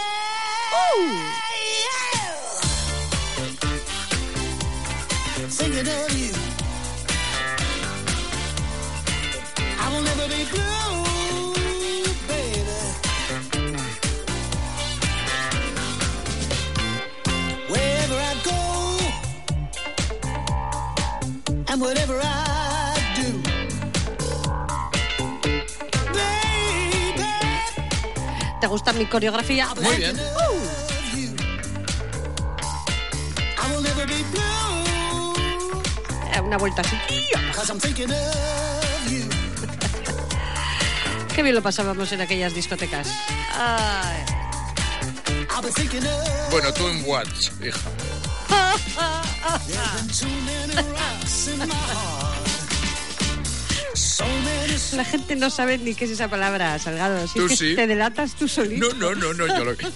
Whatever I do, baby. ¿Te gusta mi coreografía? Muy bien. Una vuelta así. Qué bien lo pasábamos en aquellas discotecas. Ay. Bueno, tú en Watch, hija. La gente no sabe ni qué es esa palabra, Salgado. Si tú es que sí. Te delatas tú solito. No.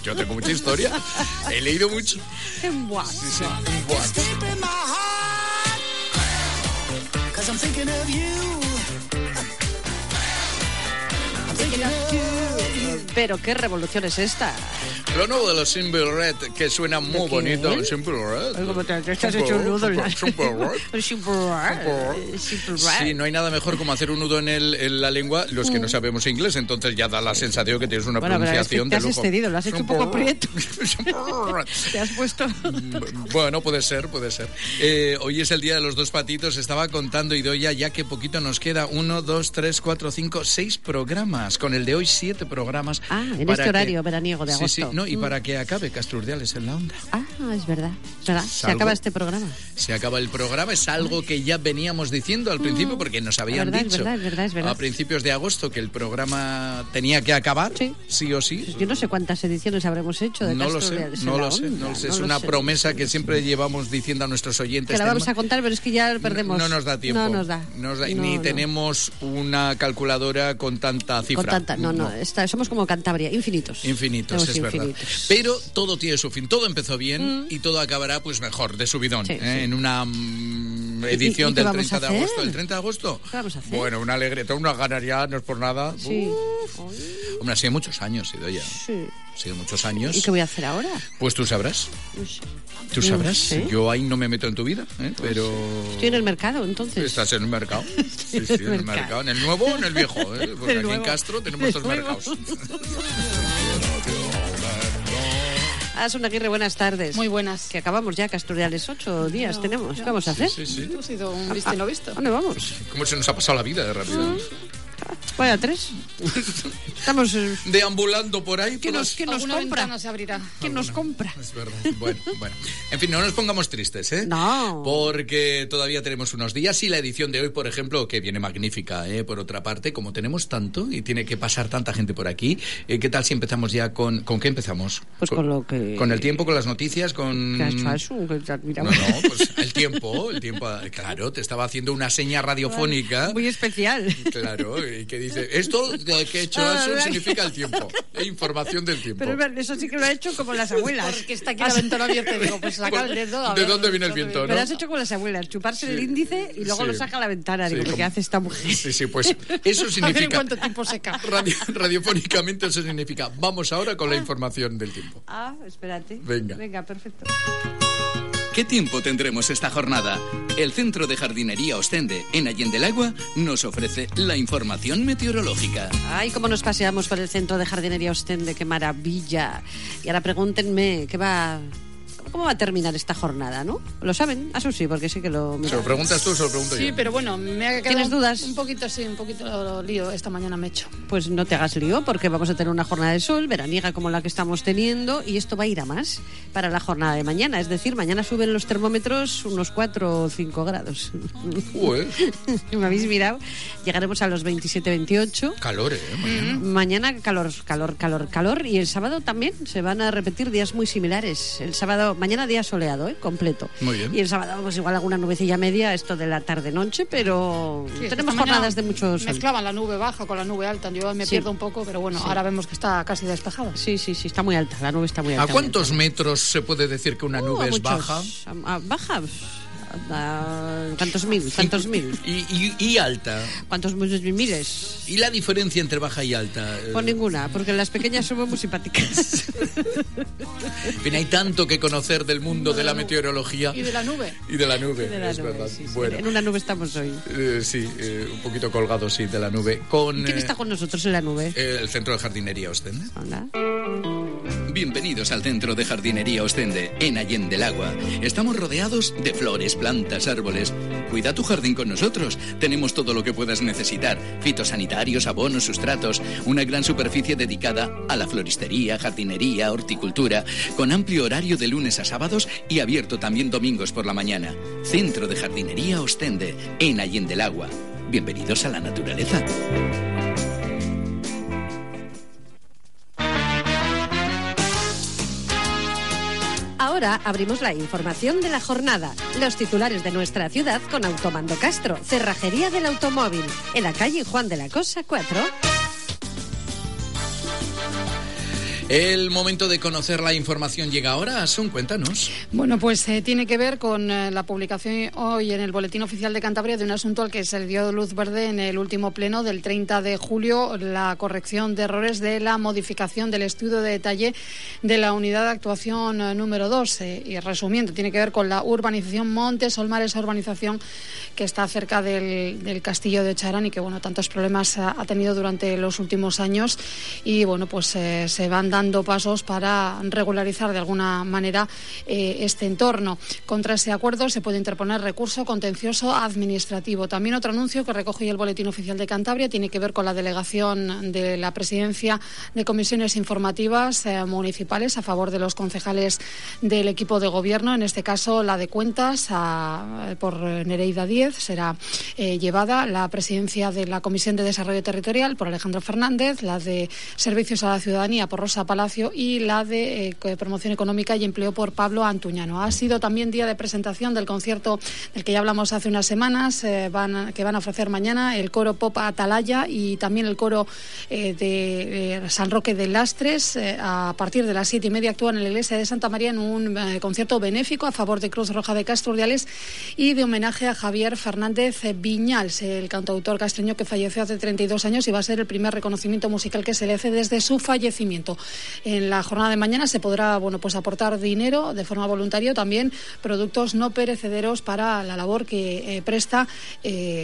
Yo tengo mucha historia. He leído mucho. En Watch. Sí. En Watch. Pero qué revolución es esta. Lo nuevo de los Simple Red, que suena muy bonito. Simple Red. Como te has hecho un nudo. Simple Red. Sí, no hay nada mejor como hacer un nudo en la lengua los que no sabemos inglés. Entonces ya da la sensación que tienes una pronunciación de lujo. Te has excedido, lo has hecho un poco aprieto. Te has puesto... Bueno, puede ser. Hoy es el día de los dos patitos. Estaba contando, Idoia, ya que poquito nos queda. 1, 2, 3, 4, 5, 6 programas. Con el de hoy 7 programas. Ah, en este horario veraniego de agosto. Sí, no, y para que acabe Castro Urdiales en la onda. Ah, es verdad. Se acaba este programa. Se acaba el programa, es algo que ya veníamos diciendo al principio porque nos habían dicho. Es verdad. A principios de agosto que el programa tenía que acabar, sí o sí. Pues yo no sé cuántas ediciones habremos hecho de Castro Urdiales. No lo sé. Es una promesa que siempre llevamos diciendo a nuestros oyentes. Que la vamos a contar, pero es que ya perdemos. No nos da tiempo. No nos da. Ni tenemos una calculadora con tanta cifra. Somos como Cantabria, infinitos, es verdad. Pero todo tiene su fin, todo empezó bien y todo acabará pues mejor, de subidón, en una edición del 30 de agosto. ¿El 30 de agosto? ¿Qué vamos a hacer? Bueno, una alegría, una ganaría, no es por nada. Sí. Hombre, ha sido muchos años, Idoia. Sí. Ha sido muchos años. ¿Y qué voy a hacer ahora? Pues tú sabrás. No sé. Tú sabrás. No sé. Yo ahí no me meto en tu vida, pero... Estoy en el mercado, entonces. Estás en el mercado. Sí, en el mercado. ¿En el nuevo o en el viejo? Porque aquí en Castro tenemos dos mercados. Asuna Aguirre, buenas tardes. Muy buenas. Que acabamos ya, Castro Urdiales, 8 días tenemos. ¿Qué vamos a hacer? Sí. Hemos sido un visto y no visto. ¿Dónde vamos? ¿Cómo se nos ha pasado la vida de rápido? Vaya, 3. Estamos deambulando por ahí. ¿Quién nos compra? Ventana se abrirá. ¿Quién nos compra? Es verdad. Bueno. En fin, no nos pongamos tristes, ¿eh? No. Porque todavía tenemos unos días y la edición de hoy, por ejemplo, que viene magnífica, por otra parte, como tenemos tanto y tiene que pasar tanta gente por aquí, ¿qué tal si empezamos ya con qué empezamos? Pues con lo que... Con el tiempo, con las noticias, con... ¿Qué has hecho eso? No, pues el tiempo... Claro, te estaba haciendo una seña radiofónica. Muy especial. Claro, y que dice, esto que he hecho eso significa el tiempo, información del tiempo. Pero eso sí que lo ha hecho como las abuelas. Porque está aquí la ventana abierta y digo, pues saca el dedo. A ver, ¿de dónde viene el viento? Pero lo has hecho como las abuelas, chuparse el índice y luego lo saca a la ventana. Digo, ¿qué hace esta mujer? Sí, pues eso significa... A ver en cuánto tiempo seca. Radiofónicamente eso significa, vamos ahora con la información del tiempo. Ah, espérate. Venga, perfecto. ¿Qué tiempo tendremos esta jornada? El Centro de Jardinería Ostende, en Allende el Agua, nos ofrece la información meteorológica. ¡Ay, cómo nos paseamos por el Centro de Jardinería Ostende! ¡Qué maravilla! Y ahora pregúntenme, ¿cómo va a terminar esta jornada, no? ¿Lo saben? Eso sí, porque sí que lo... Mira. ¿Se lo preguntas tú o se lo pregunto yo? Sí, pero bueno, me ha quedado... ¿Tienes dudas? Un poquito, sí, un poquito lío esta mañana me he hecho. Pues no te hagas lío, porque vamos a tener una jornada de sol, veraniega como la que estamos teniendo, y esto va a ir a más para la jornada de mañana. Es decir, mañana suben los termómetros unos 4 o 5 grados. ¡Uy! ¿Me habéis mirado? Llegaremos a los 27, 28. Calor, mañana. Mañana calor. Y el sábado también se van a repetir días muy similares. El sábado... Mañana día soleado, completo. Muy bien. Y el sábado, pues igual alguna nubecilla media, esto de la tarde-noche, pero sí, tenemos jornadas de muchos. Mezclaban la nube baja con la nube alta, yo me pierdo un poco, pero bueno, ahora vemos que está casi despejada. Sí, está muy alta, la nube está muy alta. ¿A cuántos metros se puede decir que una nube es baja? ¿Baja? ¿Cuántos mil? ¿Y alta? ¿Cuántos miles? ¿Y la diferencia entre baja y alta? Pues ninguna, porque las pequeñas somos muy simpáticas. Bien, hay tanto que conocer del mundo de la meteorología. Y de la nube. Es verdad. Sí. Bueno. En una nube estamos hoy. Un poquito colgados, de la nube. ¿Quién está con nosotros en la nube? El Centro de Jardinería Ostende. Hola. Bienvenidos al Centro de Jardinería Ostende, en Allende el Agua. Estamos rodeados de flores, plantas, árboles. Cuida tu jardín con nosotros. Tenemos todo lo que puedas necesitar. Fitosanitarios, abonos, sustratos. Una gran superficie dedicada a la floristería, jardinería, horticultura. Con amplio horario de lunes a sábados y abierto también domingos por la mañana. Centro de Jardinería Ostende, en Allende el Agua. Bienvenidos a la naturaleza. Ahora abrimos la información de la jornada. Los titulares de nuestra ciudad con Automando Castro, cerrajería del automóvil, en la calle Juan de la Cosa 4. El momento de conocer la información llega ahora. Asun, cuéntanos. Bueno, pues tiene que ver con la publicación hoy en el Boletín Oficial de Cantabria de un asunto al que se dio luz verde en el último pleno del 30 de julio, la corrección de errores de la modificación del estudio de detalle de la unidad de actuación número 2. Y resumiendo, tiene que ver con la urbanización Montes Olmar, esa urbanización que está cerca del castillo de Charán y que, bueno, tantos problemas ha tenido durante los últimos años. Y, bueno, pues se van dando pasos para regularizar de alguna manera este entorno. Contra ese acuerdo se puede interponer recurso contencioso administrativo. También otro anuncio que recoge el Boletín Oficial de Cantabria tiene que ver con la delegación de la Presidencia de Comisiones Informativas Municipales a favor de los concejales del equipo de gobierno. En este caso, la de Cuentas por Nereida Diez será llevada. La presidencia de la Comisión de Desarrollo Territorial por Alejandro Fernández, la de Servicios a la Ciudadanía por Rosa Palacio y la de Promoción Económica y Empleo por Pablo Antuñano. Ha sido también día de presentación del concierto del que ya hablamos hace unas semanas, que van a ofrecer mañana el coro Pop Atalaya y también el coro de San Roque de Lastres. A partir de las 7:30 actúan en la iglesia de Santa María en un concierto benéfico a favor de Cruz Roja de Castro Urdiales y de homenaje a Javier Fernández Viñals, el cantautor castreño que falleció hace 32 años y va a ser el primer reconocimiento musical que se le hace desde su fallecimiento. En la jornada de mañana se podrá, aportar dinero de forma voluntaria, también productos no perecederos para la labor que presta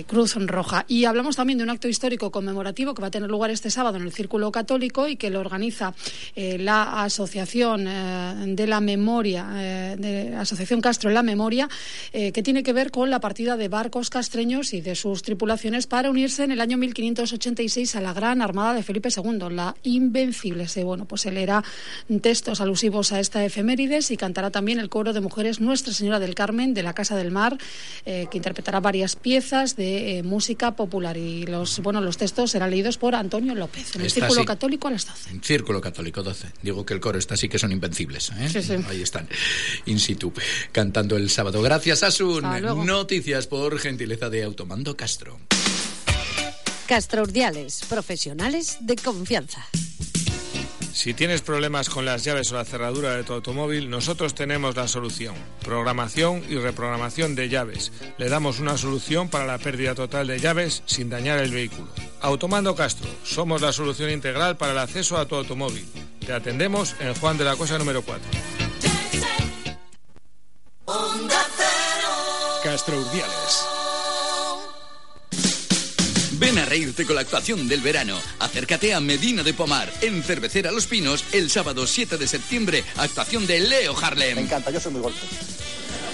Cruz Roja. Y hablamos también de un acto histórico conmemorativo que va a tener lugar este sábado en el Círculo Católico y que lo organiza la Asociación de la Memoria, Asociación Castro en la Memoria, que tiene que ver con la partida de barcos castreños y de sus tripulaciones para unirse en el año 1586 a la Gran Armada de Felipe II, la Invencible. Pues se leerá textos alusivos a esta efemérides y cantará también el coro de mujeres Nuestra Señora del Carmen de la Casa del Mar, que interpretará varias piezas de música popular. Y los textos serán leídos por Antonio López en el Círculo Católico a las 12. En Círculo Católico 12. Digo que el coro está sí que son invencibles. Sí. Ahí están, in situ, cantando el sábado. Gracias, Asun. Noticias por gentileza de Automando Castro. Castro Urdiales, profesionales de confianza. Si tienes problemas con las llaves o la cerradura de tu automóvil, nosotros tenemos la solución. Programación y reprogramación de llaves. Le damos una solución para la pérdida total de llaves sin dañar el vehículo. Automando Castro, somos la solución integral para el acceso a tu automóvil. Te atendemos en Juan de la Cosa número 4. Castro Urdiales. Ven a reírte con la actuación del verano. Acércate a Medina de Pomar, en Cervecera Los Pinos, el sábado 7 de septiembre, actuación de Leo Harlem. Me encanta, yo soy muy golpe.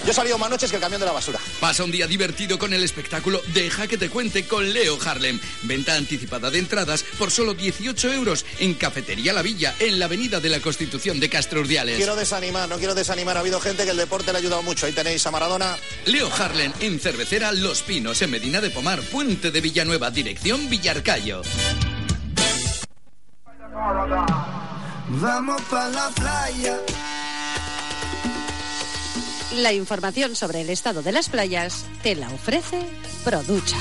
Yo he salido más noches que el camión de la basura. Pasa un día divertido con el espectáculo Deja que te cuente con Leo Harlem. Venta anticipada de entradas por solo 18 € en Cafetería La Villa, en la avenida de la Constitución de Castro Urdiales. No quiero desanimar. Ha habido gente que el deporte le ha ayudado mucho. Ahí tenéis a Maradona. Leo Harlem en Cervecera Los Pinos, en Medina de Pomar, Puente de Villanueva, dirección Villarcayo. Vamos para la playa. La información sobre el estado de las playas te la ofrece ProDucha.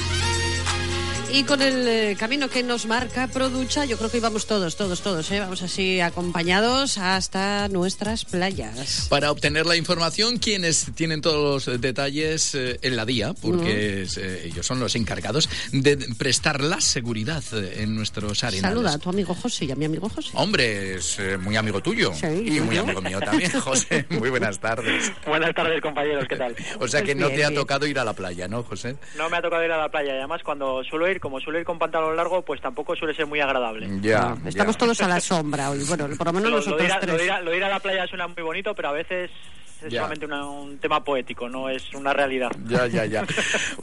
Y con el camino que nos marca ProDucha, yo creo que íbamos todos, vamos así acompañados hasta nuestras playas. Para obtener la información, quienes tienen todos los detalles en la DIA, porque ellos son los encargados de prestar la seguridad en nuestros arenales. Saluda a tu amigo José y a mi amigo José. Hombre, es muy amigo tuyo, sí, y muy amigo mío también, José. Muy buenas tardes. Buenas tardes, compañeros, ¿qué tal? O sea que no te ha tocado ir a la playa, ¿no, José? No me ha tocado ir a la playa, y además cuando suelo ir, como suele ir con pantalón largo, pues tampoco suele ser muy agradable. Estamos todos a la sombra hoy. Bueno, por lo menos nosotros tres. Lo de ir a la playa suena muy bonito, pero a veces es solamente un tema poético, no es una realidad.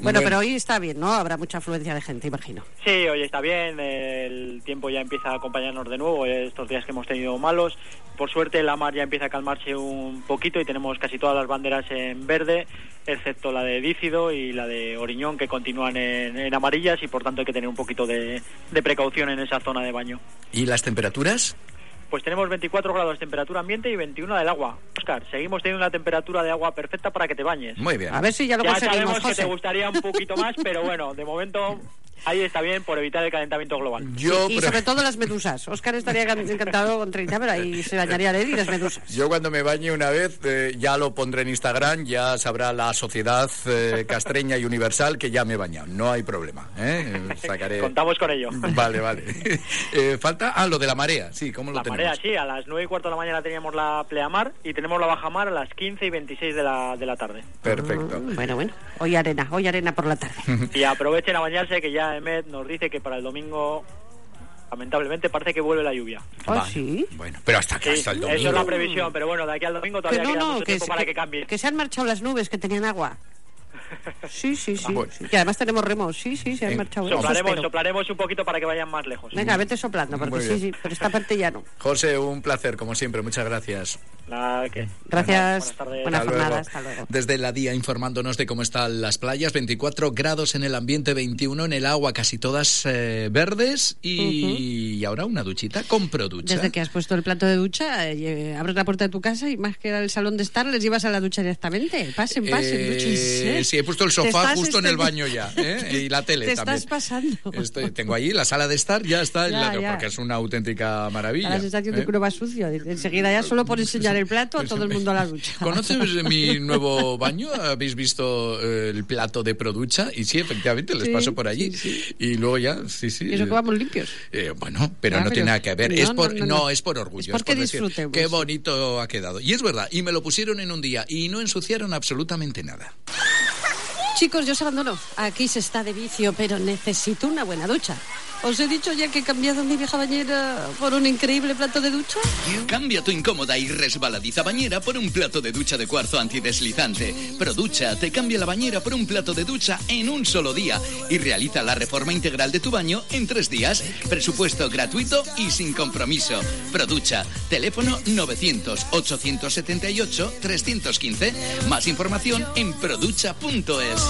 Bueno, pero hoy está bien, ¿no? Habrá mucha afluencia de gente, imagino. Sí, hoy está bien, el tiempo ya empieza a acompañarnos de nuevo, estos días que hemos tenido malos. Por suerte la mar ya empieza a calmarse un poquito y tenemos casi todas las banderas en verde, excepto la de Dícido y la de Oriñón, que continúan en amarillas, y por tanto hay que tener un poquito de precaución en esa zona de baño. ¿Y las temperaturas? Pues tenemos 24 grados de temperatura ambiente y 21 del agua. Óscar, seguimos teniendo una temperatura de agua perfecta para que te bañes. Muy bien. A ver si ya lo conseguimos, José. Ya sabemos que te gustaría un poquito más, pero bueno, de momento... Ahí está bien, por evitar el calentamiento global. Y sobre todo las medusas. Óscar estaría encantado con 30, pero ahí se dañaría él y las medusas. Yo cuando me bañe una vez, ya lo pondré en Instagram, ya sabrá la sociedad castreña y universal que ya me he bañado. No hay problema, ¿eh? Sacaré... Contamos con ello. Vale. Falta... Ah, lo de la marea. Sí, ¿cómo lo tenemos? La marea, sí. A las 9:15 de la mañana teníamos la pleamar y tenemos la bajamar a las 15:26 de la tarde. Perfecto. Bueno. Hoy arena por la tarde. Y aprovechen a bañarse, que ya Emet nos dice que para el domingo lamentablemente parece que vuelve la lluvia. ¿Ah, sí? Bueno, pero hasta el domingo. Eso es la previsión, pero bueno, de aquí al domingo todavía queda mucho tiempo para que cambie. Que se han marchado las nubes que tenían agua. Sí. Ah, bueno. Y además tenemos remos. Sí, se han marchado. Soplaremos un poquito para que vayan más lejos. Venga, vete soplando, porque sí, pero esta parte ya no. José, un placer, como siempre, muchas gracias. Gracias, buena jornada, hasta luego. Desde la DIA informándonos de cómo están las playas, 24 grados en el ambiente, 21 en el agua, casi todas verdes, y ahora una duchita con ProDucha. Desde que has puesto el plato de ducha, abres la puerta de tu casa y más que al salón de estar, les llevas a la ducha directamente. Pasen, duchense. Sí, he puesto el sofá justo en el baño ya, y la tele también. Te estás pasando. Tengo ahí la sala de estar, ya está, porque es una auténtica maravilla. La sensación de que uno va sucio, enseguida ya solo por enseñar el plato, a todo el mundo a la ducha. ¿Conoces mi nuevo baño? ¿Habéis visto el plato de ProDucha? Y sí, efectivamente, les paso por allí. Sí. Y luego ya, sí. Eso que vamos limpios. Bueno, pero tiene nada que ver. Es por orgullo. Es porque disfrutemos. Qué bonito ha quedado. Y es verdad, y me lo pusieron en un día y no ensuciaron absolutamente nada. Chicos, yo os abandono. Aquí se está de vicio, pero necesito una buena ducha. ¿Os he dicho ya que he cambiado mi vieja bañera por un increíble plato de ducha? Cambia tu incómoda y resbaladiza bañera por un plato de ducha de cuarzo antideslizante. ProDucha te cambia la bañera por un plato de ducha en un solo día y realiza la reforma integral de tu baño en 3 días. Presupuesto gratuito y sin compromiso. ProDucha. Teléfono 900-878-315. Más información en ProDucha.es.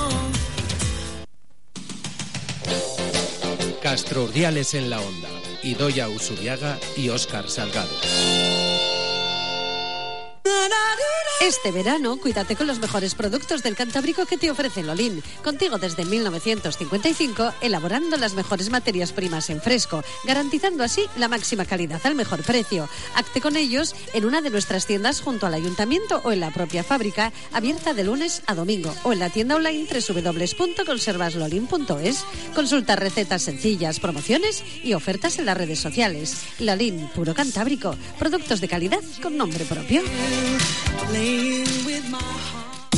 Castro Urdiales en la Onda, Idoia Usuriaga y Óscar Salgado. Este verano, cuídate con los mejores productos del Cantábrico que te ofrece Lolín. Contigo desde 1955, elaborando las mejores materias primas en fresco, garantizando así la máxima calidad al mejor precio. Acte con ellos en una de nuestras tiendas junto al ayuntamiento o en la propia fábrica, abierta de lunes a domingo, o en la tienda online www.conservaslolin.es. Consulta recetas sencillas, promociones y ofertas en las redes sociales. Lolín, puro Cantábrico, productos de calidad con nombre propio. Playing with my heart.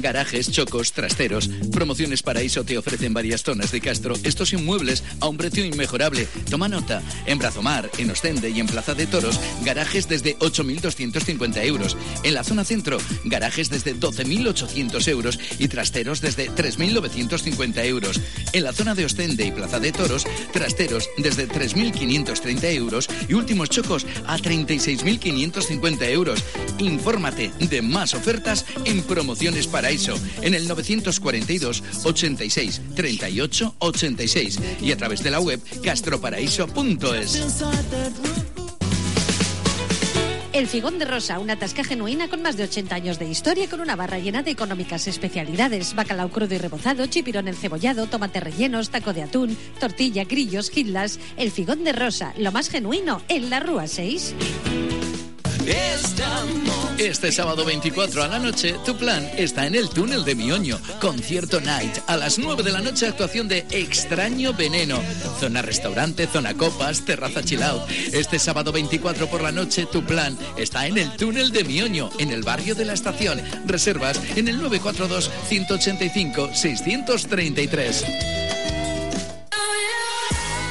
garajes, chocos, trasteros. Promociones Paraíso te ofrecen varias zonas de Castro. Estos inmuebles a un precio inmejorable. Toma nota. En Brazomar, en Ostende y en Plaza de Toros, garajes desde 8.250 euros. En la zona centro, garajes desde 12.800 euros y trasteros desde 3.950 euros. En la zona de Ostende y Plaza de Toros, trasteros desde 3.530 euros y últimos chocos a 36.550 euros. Infórmate de más ofertas en Promociones Paraíso en el 942 86 38 86 y a través de la web castroparaíso.es. El figón de rosa, una tasca genuina con más de 80 años de historia, con una barra llena de económicas especialidades: bacalao crudo y rebozado, chipirón encebollado, tomate rellenos, taco de atún, tortilla, grillos, gildas. El figón de rosa, lo más genuino, en la Rúa 6. Este sábado 24 a la noche, tu plan está en el Túnel de Mioño. Concierto night. A las 9 de la noche, actuación de Extraño Veneno. Zona restaurante, zona copas, terraza chill out. Este sábado 24 por la noche, tu plan está en el Túnel de Mioño, en el barrio de la Estación. Reservas en el 942 185 633.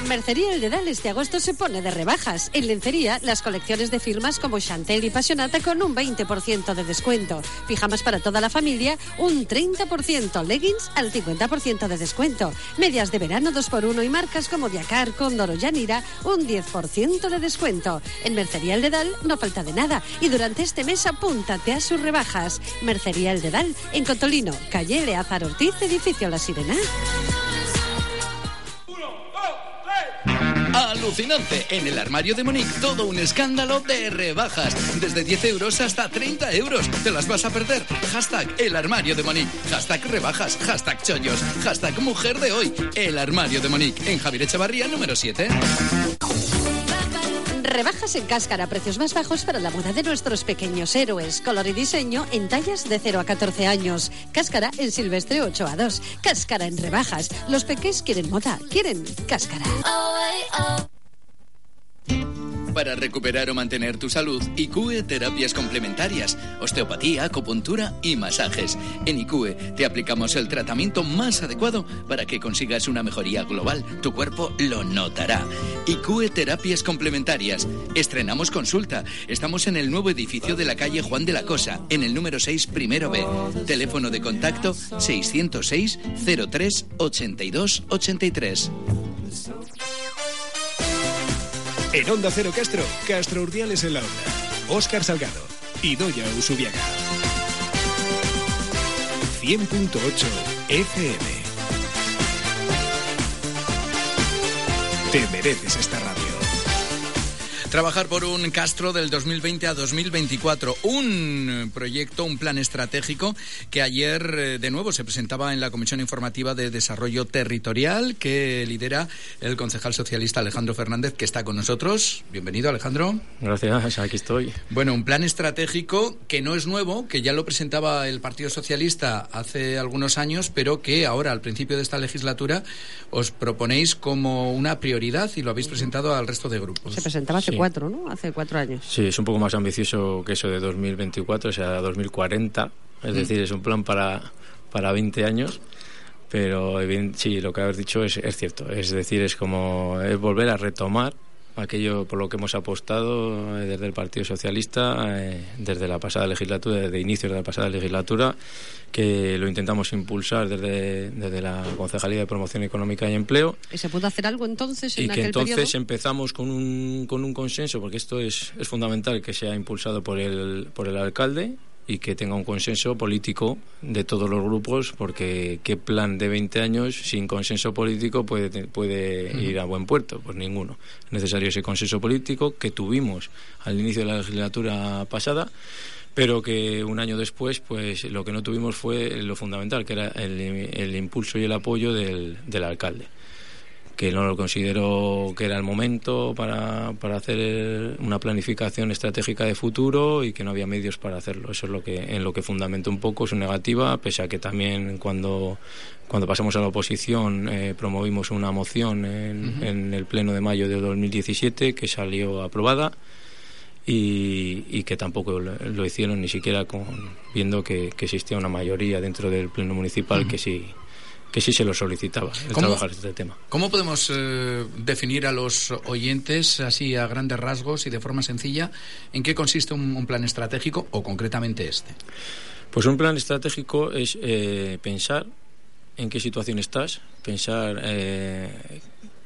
Mercería El Dedal este agosto se pone de rebajas. En lencería, las colecciones de firmas como Chantel y Passionata con un 20% de descuento. Pijamas para toda la familia, un 30%. Leggings al 50% de descuento. Medias de verano 2x1 y marcas como Diacar, Cóndor o Yanira, un 10% de descuento. En Mercería El Dedal no falta de nada. Y durante este mes apúntate a sus rebajas. Mercería El Dedal, en Cotolino, calle Eleazar Ortiz, edificio La Sirena. Alucinante, en el armario de Monique todo un escándalo de rebajas, desde 10 euros hasta 30 euros. ¿Te las vas a perder? Hashtag el armario de Monique, hashtag rebajas, hashtag chollos, hashtag mujer de hoy. El armario de Monique, en Javier Echevarría número 7. Rebajas en Cáscara, precios más bajos para la moda de nuestros pequeños héroes. Color y diseño en tallas de 0 a 14 años. Cáscara en Silvestre 8 a 2. Cáscara en rebajas. Los peques quieren moda, quieren Cáscara. Para recuperar o mantener tu salud, ICUE terapias complementarias, osteopatía, acupuntura y masajes. En ICUE te aplicamos el tratamiento más adecuado para que consigas una mejoría global. Tu cuerpo lo notará. ICUE terapias complementarias. Estrenamos consulta. Estamos en el nuevo edificio de la calle Juan de la Cosa, en el número 6, primero B. Teléfono de contacto 606 03 82 83. En Onda Cero Castro, Castro Urdiales en la Onda, Óscar Salgado y Doña Usubiaga. 100.8 FM. Te mereces esta radio. Trabajar por un Castro del 2020 a 2024, un proyecto, un plan estratégico que ayer de nuevo se presentaba en la Comisión Informativa de Desarrollo Territorial, que lidera el concejal socialista Alejandro Fernández, que está con nosotros. Bienvenido, Alejandro. Gracias, aquí estoy. Bueno, un plan estratégico que no es nuevo, que ya lo presentaba el Partido Socialista hace algunos años, pero que ahora, al principio de esta legislatura, os proponéis como una prioridad y lo habéis presentado al resto de grupos. Se presentaba hace cuatro, ¿no? Hace 4 años. Sí, es un poco más ambicioso que eso de 2024, o sea, 2040. Es decir, es un plan para 20 años. Pero sí, lo que habéis dicho es cierto. Es decir, es como es volver a retomar aquello por lo que hemos apostado desde el Partido Socialista, desde la pasada legislatura, desde inicios de la pasada legislatura, que lo intentamos impulsar desde la Concejalía de Promoción Económica y Empleo. ¿Y se puede hacer algo entonces en aquel periodo? Y que entonces empezamos con un consenso, porque esto es fundamental que sea impulsado por el alcalde y que tenga un consenso político de todos los grupos, porque ¿qué plan de 20 años sin consenso político puede ir a buen puerto? Pues ninguno. Es necesario ese consenso político que tuvimos al inicio de la legislatura pasada, pero que un año después pues lo que no tuvimos fue lo fundamental, que era el impulso y el apoyo del alcalde, que no lo considero que era el momento para hacer una planificación estratégica de futuro y que no había medios para hacerlo. Eso es en lo que fundamenta un poco su negativa, pese a que también cuando pasamos a la oposición promovimos una moción en el Pleno de mayo de 2017 que salió aprobada. y que tampoco lo hicieron, ni siquiera viendo que existía una mayoría dentro del Pleno Municipal que sí se lo solicitaba el trabajar este tema. ¿Cómo podemos definir a los oyentes, así a grandes rasgos y de forma sencilla, en qué consiste un plan estratégico, o concretamente este? Pues un plan estratégico es pensar en qué situación estás, pensar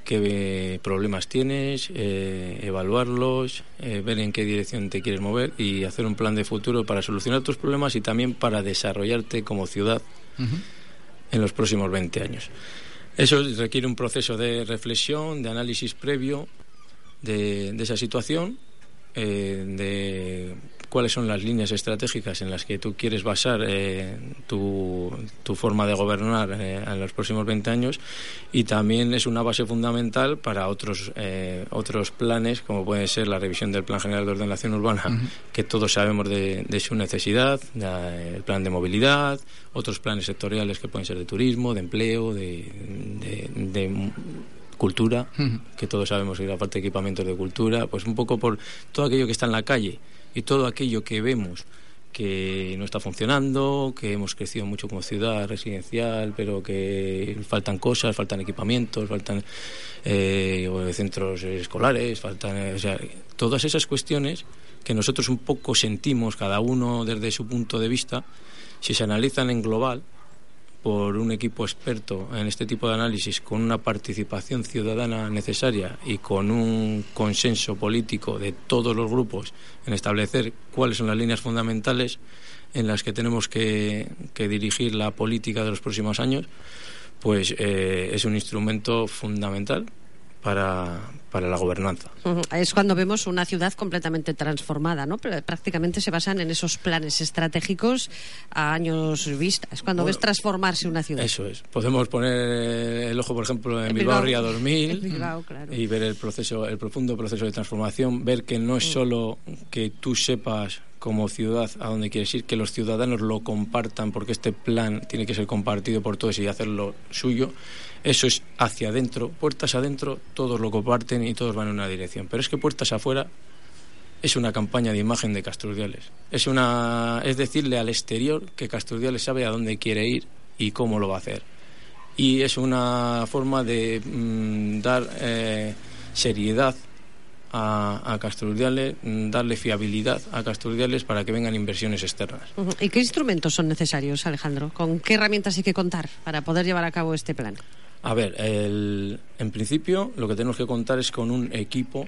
qué problemas tienes, evaluarlos, ver en qué dirección te quieres mover y hacer un plan de futuro para solucionar tus problemas y también para desarrollarte como ciudad en los próximos 20 años. Eso requiere un proceso de reflexión, de análisis previo de esa situación, de cuáles son las líneas estratégicas en las que tú quieres basar tu forma de gobernar en los próximos 20 años, y también es una base fundamental para otros planes, como puede ser la revisión del Plan General de Ordenación Urbana, que todos sabemos de su necesidad, el plan de movilidad, otros planes sectoriales que pueden ser de turismo, de empleo, de cultura, que todos sabemos que la parte de equipamientos de cultura, pues un poco por todo aquello que está en la calle y todo aquello que vemos que no está funcionando, que hemos crecido mucho como ciudad residencial, pero que faltan cosas, faltan equipamientos, faltan centros escolares, faltan, o sea, todas esas cuestiones que nosotros un poco sentimos, cada uno desde su punto de vista, si se analizan en global por un equipo experto en este tipo de análisis, con una participación ciudadana necesaria y con un consenso político de todos los grupos en establecer cuáles son las líneas fundamentales en las que tenemos que dirigir la política de los próximos años, pues es un instrumento fundamental para la gobernanza. Es cuando vemos una ciudad completamente transformada, ¿no? Prácticamente se basan en esos planes estratégicos a años vista. Es cuando ves transformarse una ciudad. Eso es. Podemos poner el ojo, por ejemplo, en Bilbao Ría 2000 y ver el proceso, el profundo proceso de transformación, ver que no es solo que tú sepas como ciudad a dónde quieres ir, que los ciudadanos lo compartan, porque este plan tiene que ser compartido por todos y hacerlo suyo. Eso es hacia adentro, puertas adentro, todos lo comparten y todos van en una dirección. Pero es que puertas afuera es una campaña de imagen de Castro Urdiales. Es decirle al exterior que Castro Urdiales sabe a dónde quiere ir y cómo lo va a hacer. Y es una forma de dar seriedad a Castro Urdiales, darle fiabilidad a Castro Urdiales para que vengan inversiones externas. ¿Y qué instrumentos son necesarios, Alejandro? ¿Con qué herramientas hay que contar para poder llevar a cabo este plan? A ver, en principio lo que tenemos que contar es con un equipo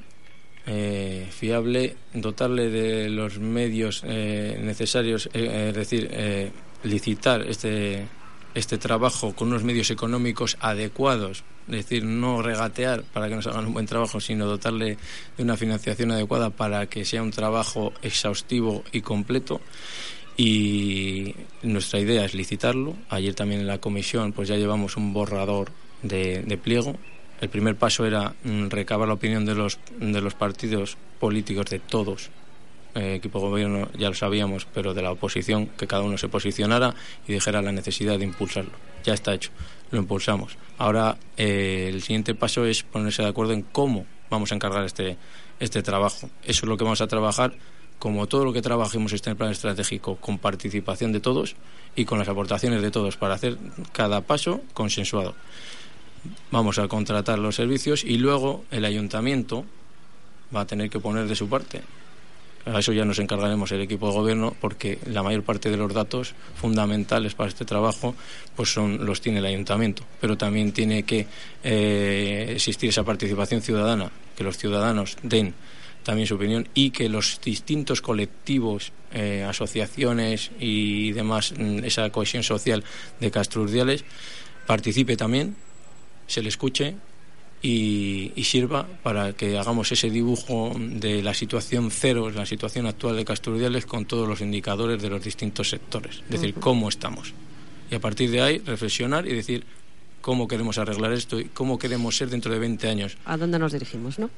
fiable, dotarle de los medios necesarios, es decir, licitar este trabajo con unos medios económicos adecuados, es decir, no regatear para que nos hagan un buen trabajo, sino dotarle de una financiación adecuada para que sea un trabajo exhaustivo y completo. Y nuestra idea es licitarlo. Ayer también en la comisión pues ya llevamos un borrador de pliego. El primer paso era recabar la opinión de los partidos políticos, de todos, equipo de gobierno ya lo sabíamos, pero de la oposición, que cada uno se posicionara y dijera la necesidad de impulsarlo. Ya está hecho, lo impulsamos. Ahora el siguiente paso es ponerse de acuerdo en cómo vamos a encargar este trabajo. Eso es lo que vamos a trabajar, como todo lo que trabajemos está en el plan estratégico, con participación de todos y con las aportaciones de todos, para hacer cada paso consensuado. Vamos a contratar los servicios y luego el ayuntamiento va a tener que poner de su parte. A eso ya nos encargaremos el equipo de gobierno, porque la mayor parte de los datos fundamentales para este trabajo pues los tiene el ayuntamiento, pero también tiene que existir esa participación ciudadana, que los ciudadanos den también su opinión y que los distintos colectivos, asociaciones y demás, esa cohesión social de Castro Urdiales participe también, se le escuche y sirva para que hagamos ese dibujo de la situación cero, la situación actual de Castro Urdiales, con todos los indicadores de los distintos sectores, es decir, cómo estamos, y a partir de ahí reflexionar y decir cómo queremos arreglar esto y cómo queremos ser dentro de 20 años. ¿A dónde nos dirigimos, no?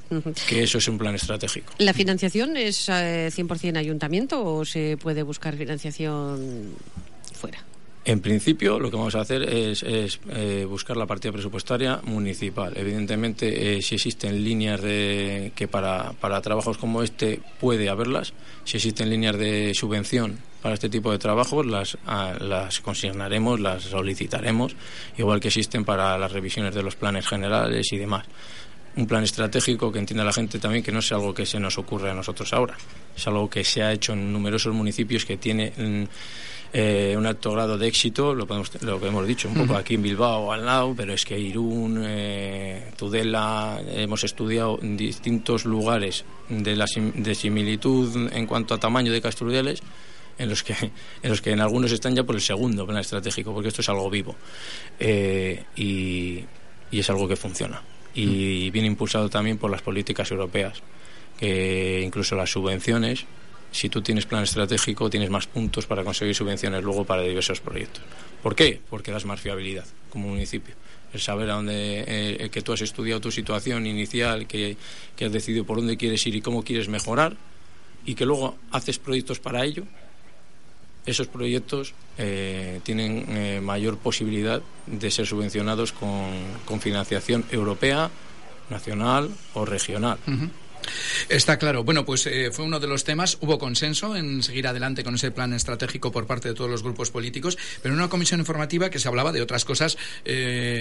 Que eso es un plan estratégico. ¿La financiación es 100% ayuntamiento o se puede buscar financiación fuera? En principio, lo que vamos a hacer es buscar la partida presupuestaria municipal. Evidentemente, si existen líneas de que para trabajos como este puede haberlas, si existen líneas de subvención para este tipo de trabajos, las consignaremos, las solicitaremos, igual que existen para las revisiones de los planes generales y demás. Un plan estratégico que entienda la gente también que no es algo que se nos ocurre a nosotros ahora, es algo que se ha hecho en numerosos municipios que tienen un alto grado de éxito, lo que hemos dicho un poco aquí en Bilbao al lado, pero es que Irún, Tudela, hemos estudiado distintos lugares de similitud en cuanto a tamaño de Castro Urdiales, en los que en algunos están ya por el segundo plan estratégico, porque esto es algo vivo y es algo que funciona. Y viene impulsado también por las políticas europeas, que incluso las subvenciones, si tú tienes plan estratégico, tienes más puntos para conseguir subvenciones luego para diversos proyectos. ¿Por qué? Porque das más fiabilidad como municipio. El saber a dónde, el que tú has estudiado tu situación inicial, que has decidido por dónde quieres ir y cómo quieres mejorar, y que luego haces proyectos para ello, esos proyectos tienen mayor posibilidad de ser subvencionados con financiación europea, nacional o regional. Uh-huh. Está claro. Bueno, pues fue uno de los temas. Hubo consenso en seguir adelante con ese plan estratégico por parte de todos los grupos políticos, pero en una comisión informativa que se hablaba de otras cosas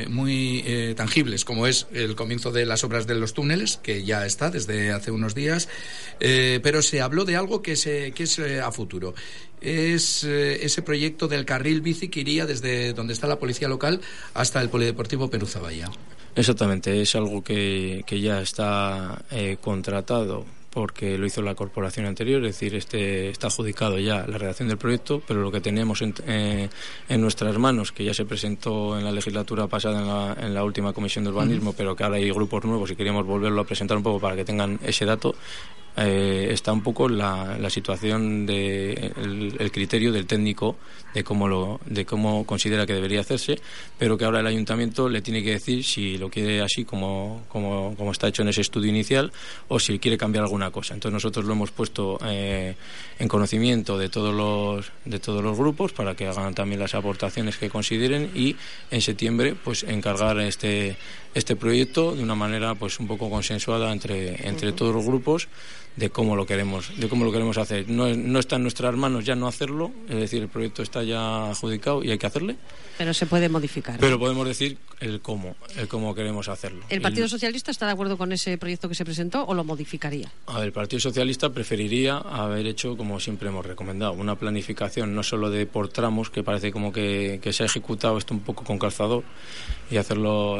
muy tangibles, como es el comienzo de las obras de los túneles, que ya está desde hace unos días, pero se habló de algo que es a futuro. Es ese proyecto del carril bici que iría desde donde está la policía local hasta el polideportivo Perú Zaballa. Exactamente, es algo que ya está contratado porque lo hizo la corporación anterior, es decir, está adjudicado ya la redacción del proyecto, pero lo que tenemos en nuestras manos, que ya se presentó en la legislatura pasada en la última comisión de urbanismo, pero que ahora hay grupos nuevos y queríamos volverlo a presentar un poco para que tengan ese dato, está un poco la situación el criterio del técnico de cómo considera que debería hacerse, pero que ahora el ayuntamiento le tiene que decir si lo quiere así como está hecho en ese estudio inicial o si quiere cambiar alguna cosa. Entonces nosotros lo hemos puesto en conocimiento de todos los grupos para que hagan también las aportaciones que consideren y en septiembre pues encargar este proyecto de una manera pues un poco consensuada entre todos los grupos de cómo lo queremos hacer. No está en nuestras manos ya no hacerlo, es decir, el proyecto está ya adjudicado y hay que hacerle. Pero se puede modificar. Pero podemos decir el cómo queremos hacerlo. ¿El Partido Socialista está de acuerdo con ese proyecto que se presentó o lo modificaría? A ver, el Partido Socialista preferiría haber hecho, como siempre hemos recomendado, una planificación no solo de por tramos, que parece como que se ha ejecutado esto un poco con calzador, y hacerlo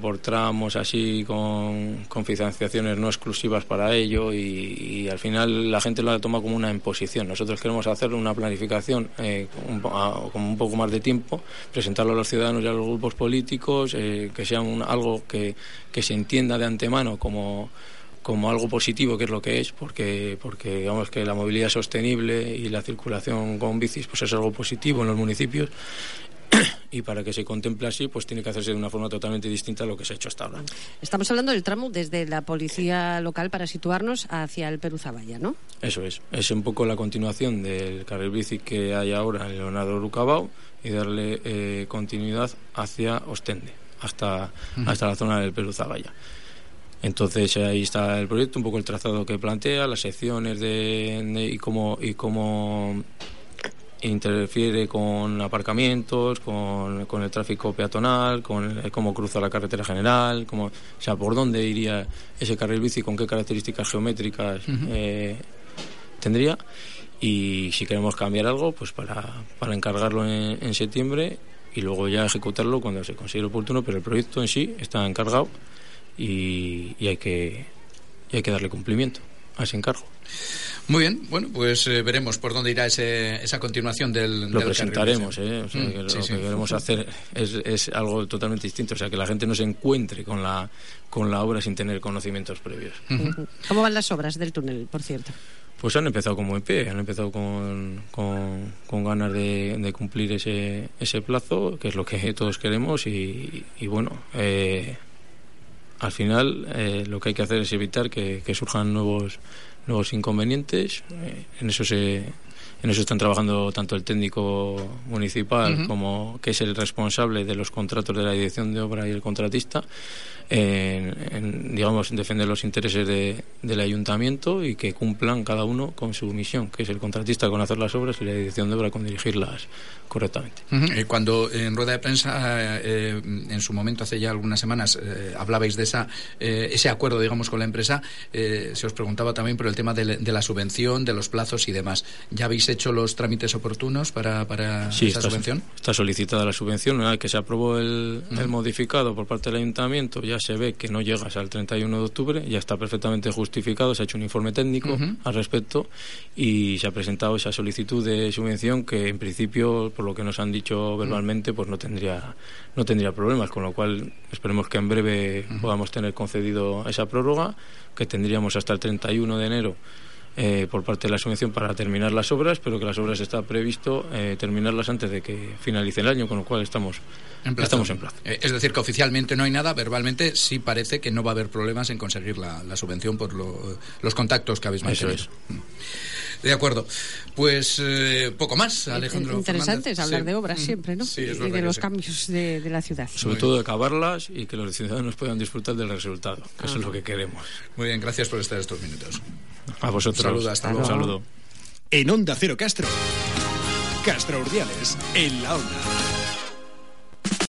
por tramos así con financiaciones no exclusivas para ello y al final la gente lo ha tomado como una imposición. Nosotros queremos hacer una planificación con un poco más de tiempo, presentarlo a los ciudadanos y a los grupos políticos, que sea algo que se entienda de antemano como algo positivo, que es lo que es, porque digamos que la movilidad sostenible y la circulación con bicis pues es algo positivo en los municipios. Y para que se contemple así, pues tiene que hacerse de una forma totalmente distinta a lo que se ha hecho hasta ahora. Estamos hablando del tramo desde la policía local para situarnos hacia el Perú Zaballa, ¿no? Eso es. Es un poco la continuación del carril bici que hay ahora en Leonardo Rucabao y darle continuidad hacia Ostende, hasta la zona del Perú Zaballa. Entonces ahí está el proyecto, un poco el trazado que plantea, las secciones y cómo interfiere con aparcamientos, con el tráfico peatonal, con cómo cruza la carretera general, por dónde iría ese carril bici, con qué características geométricas tendría. Y si queremos cambiar algo, pues para encargarlo en septiembre y luego ya ejecutarlo cuando se considere oportuno, pero el proyecto en sí está encargado y hay que darle cumplimiento a ese encargo. Muy bien, bueno, pues veremos por dónde irá esa continuación del Lo presentaremos, carril. O sea, que queremos hacer es algo totalmente distinto, o sea, que la gente no se encuentre con la obra sin tener conocimientos previos. Uh-huh. ¿Cómo van las obras del túnel, por cierto? Pues han empezado como en pie, han empezado con ganas de cumplir ese plazo, que es lo que todos queremos, y bueno... Al final, lo que hay que hacer es evitar que surjan nuevos inconvenientes. En eso se En eso están trabajando tanto el técnico municipal como que es el responsable de los contratos de la dirección de obra y el contratista, en digamos, defender los intereses del ayuntamiento y que cumplan cada uno con su misión, que es el contratista con hacer las obras y la dirección de obra con dirigirlas correctamente. Cuando en rueda de prensa, en su momento hace ya algunas semanas, hablabais de ese acuerdo, digamos, con la empresa, se os preguntaba también por el tema de la subvención, de los plazos y demás. ¿Ya habéis hecho los trámites oportunos para sí, esa subvención? Está solicitada la subvención. Una vez que se aprobó el modificado por parte del ayuntamiento, ya se ve que no llegas al 31 de octubre, ya está perfectamente justificado, se ha hecho un informe técnico al respecto y se ha presentado esa solicitud de subvención que, en principio, por lo que nos han dicho verbalmente, pues no tendría problemas, con lo cual esperemos que en breve podamos tener concedido esa prórroga, que tendríamos hasta el 31 de enero por parte de la subvención para terminar las obras, pero que las obras está previsto terminarlas antes de que finalice el año, con lo cual estamos en plazo. Es decir, que oficialmente no hay nada, verbalmente sí parece que no va a haber problemas en conseguir la subvención por los contactos que habéis mantenido. Eso es. De acuerdo. Pues poco más, Alejandro. Interesante es hablar de obras siempre, ¿no? Sí, y de los cambios de la ciudad. Sobre todo de acabarlas y que los ciudadanos puedan disfrutar del resultado, que eso es lo que queremos. Muy bien, gracias por estar estos minutos. A vosotros. Saludos, hasta luego. Saludo. En Onda Cero Castro. Castro Urdiales, en la Onda.